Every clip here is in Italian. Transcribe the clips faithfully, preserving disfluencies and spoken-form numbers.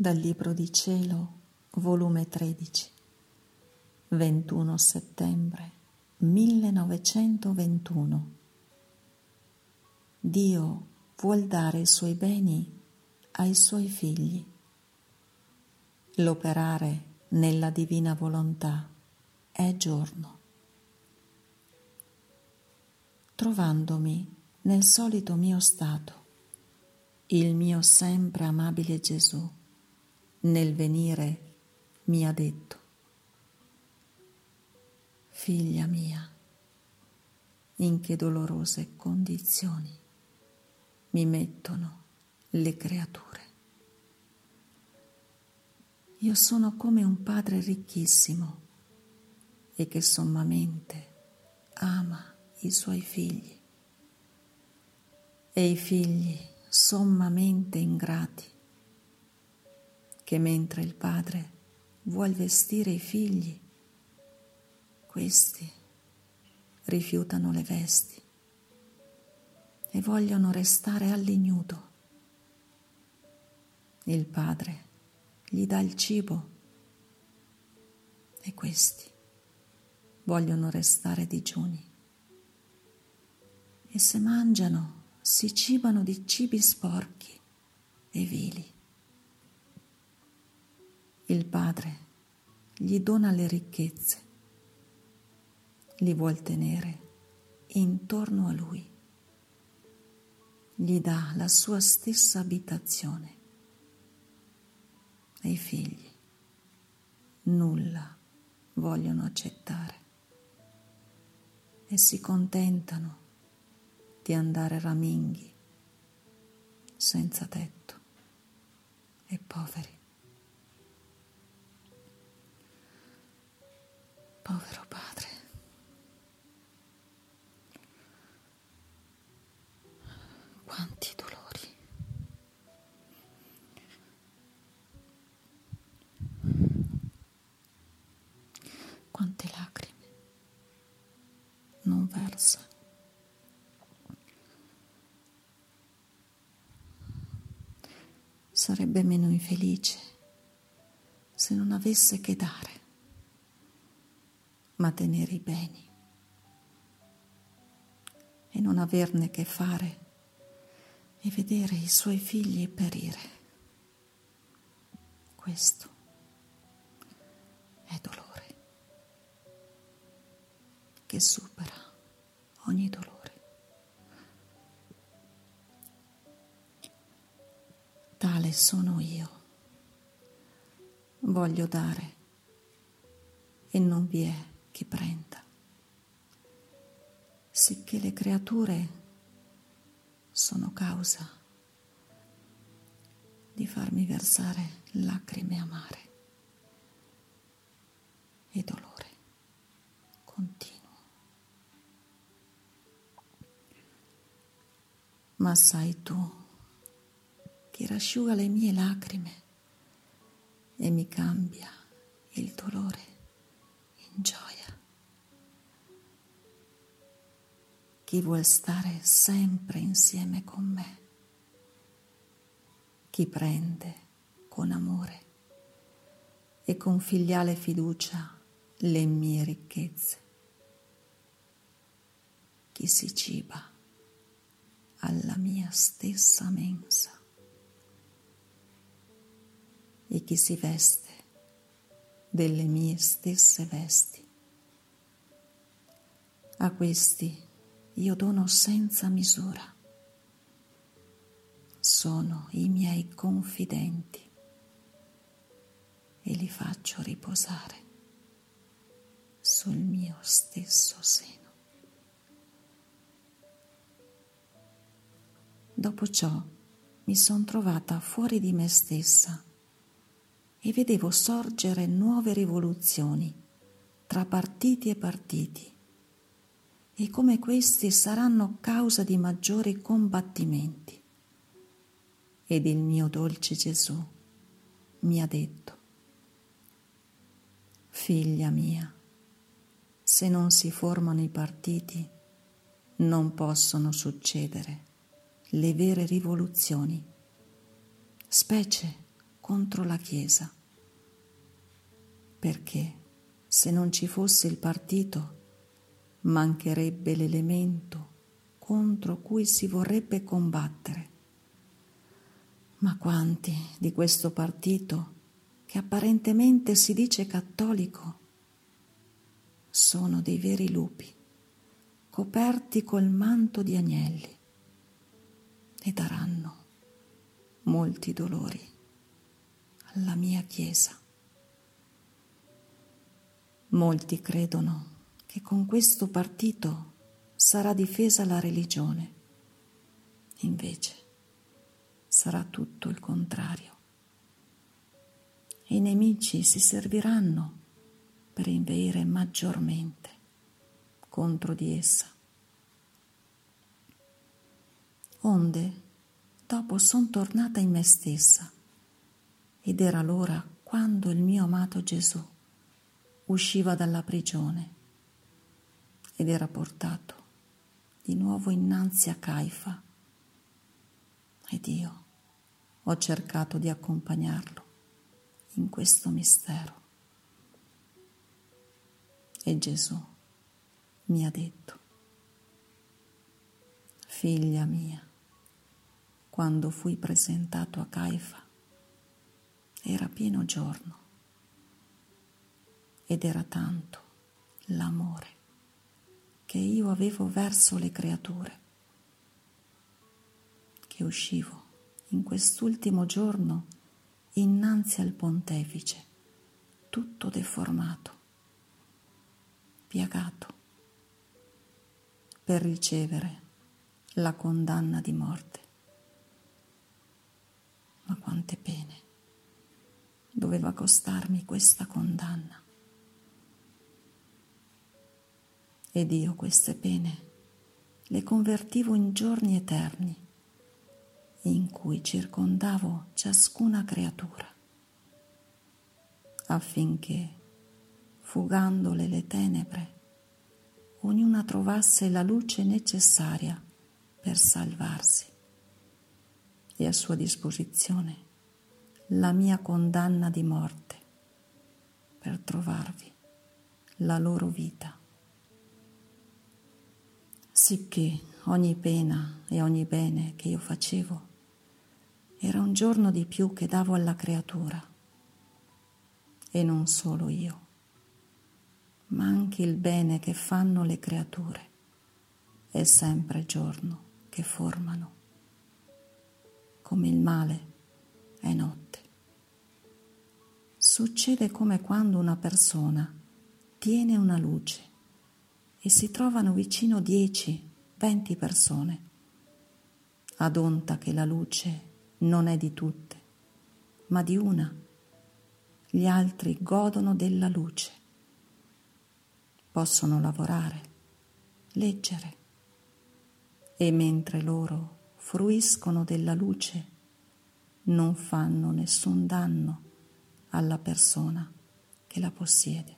Dal Libro di Cielo, volume tredici, ventuno settembre millenovecentoventuno. Dio vuol dare i suoi beni ai suoi figli. L'operare nella Divina Volontà è giorno. Trovandomi nel solito mio stato, il mio sempre amabile Gesù, nel venire mi ha detto: figlia mia, in che dolorose condizioni mi mettono le creature. Io sono come un padre ricchissimo e che sommamente ama i suoi figli, e i figli sommamente ingrati, che mentre il padre vuol vestire i figli, questi rifiutano le vesti e vogliono restare all'ignudo. Il padre gli dà il cibo e questi vogliono restare digiuni, e se mangiano si cibano di cibi sporchi e vili. Il padre gli dona le ricchezze, li vuol tenere intorno a lui, gli dà la sua stessa abitazione, e i figli nulla vogliono accettare e si contentano di andare raminghi, senza tetto e poveri. Povero padre, quanti dolori. Quante lacrime non versa. Sarebbe meno infelice se non avesse che dare, ma tenere i beni e non averne che fare e vedere i suoi figli perire. Questo è dolore che supera ogni dolore. Tale sono io. Voglio dare e non vi è chi prenda, sicché le creature sono causa di farmi versare lacrime amare e dolore continuo. Ma sai tu che rasciuga le mie lacrime e mi cambia il dolore in gioia. Chi vuol stare sempre insieme con me, chi prende con amore e con filiale fiducia le mie ricchezze, chi si ciba alla mia stessa mensa e chi si veste delle mie stesse vesti, a questi io dono senza misura. Sono i miei confidenti e li faccio riposare sul mio stesso seno. Dopo ciò mi son trovata fuori di me stessa e vedevo sorgere nuove rivoluzioni tra partiti e partiti, e come questi saranno causa di maggiori combattimenti. Ed il mio dolce Gesù mi ha detto: figlia mia, se non si formano i partiti, non possono succedere le vere rivoluzioni, specie contro la Chiesa, perché se non ci fosse il partito mancherebbe l'elemento contro cui si vorrebbe combattere. Ma quanti di questo partito, che apparentemente si dice cattolico, sono dei veri lupi, coperti col manto di agnelli, e daranno molti dolori alla mia Chiesa. Molti credono che con questo partito sarà difesa la religione, invece sarà tutto il contrario. I nemici si serviranno per inveire maggiormente contro di essa, onde dopo son tornata in me stessa, ed era l'ora quando il mio amato Gesù usciva dalla prigione ed era portato di nuovo innanzi a Caifa, ed io ho cercato di accompagnarlo in questo mistero. E Gesù mi ha detto: figlia mia, quando fui presentato a Caifa era pieno giorno ed era tanto l'amore che io avevo verso le creature che uscivo in quest'ultimo giorno innanzi al pontefice, tutto deformato, piagato, per ricevere la condanna di morte. Ma quante pene doveva costarmi questa condanna! Ed io queste pene le convertivo in giorni eterni, in cui circondavo ciascuna creatura, affinché, fugandole le tenebre, ognuna trovasse la luce necessaria per salvarsi, e a sua disposizione la mia condanna di morte, per trovarvi la loro vita. Sicché ogni pena e ogni bene che io facevo era un giorno di più che davo alla creatura, e non solo io, ma anche il bene che fanno le creature è sempre giorno che formano, come il male è notte. Succede come quando una persona tiene una luce e si trovano vicino dieci, venti persone, ad onta che la luce non è di tutte, ma di una. Gli altri godono della luce, possono lavorare, leggere, e mentre loro fruiscono della luce non fanno nessun danno alla persona che la possiede.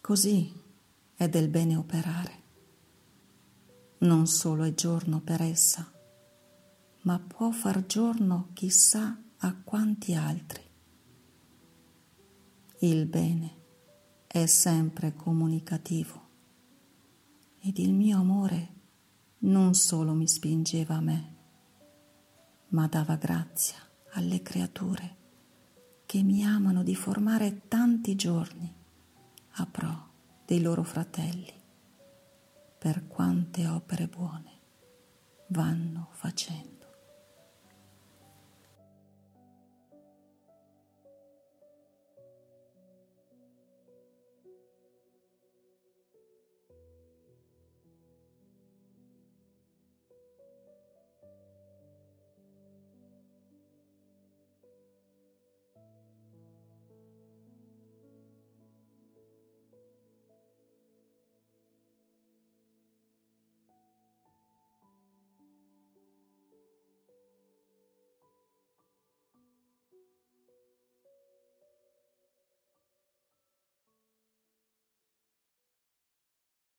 Così è del bene operare. Non solo è giorno per essa, ma può far giorno chissà a quanti altri. Il bene è sempre comunicativo, ed il mio amore non solo mi spingeva a me, ma dava grazia alle creature che mi amano di formare tanti giorni a pro dei loro fratelli, per quante opere buone vanno facendo.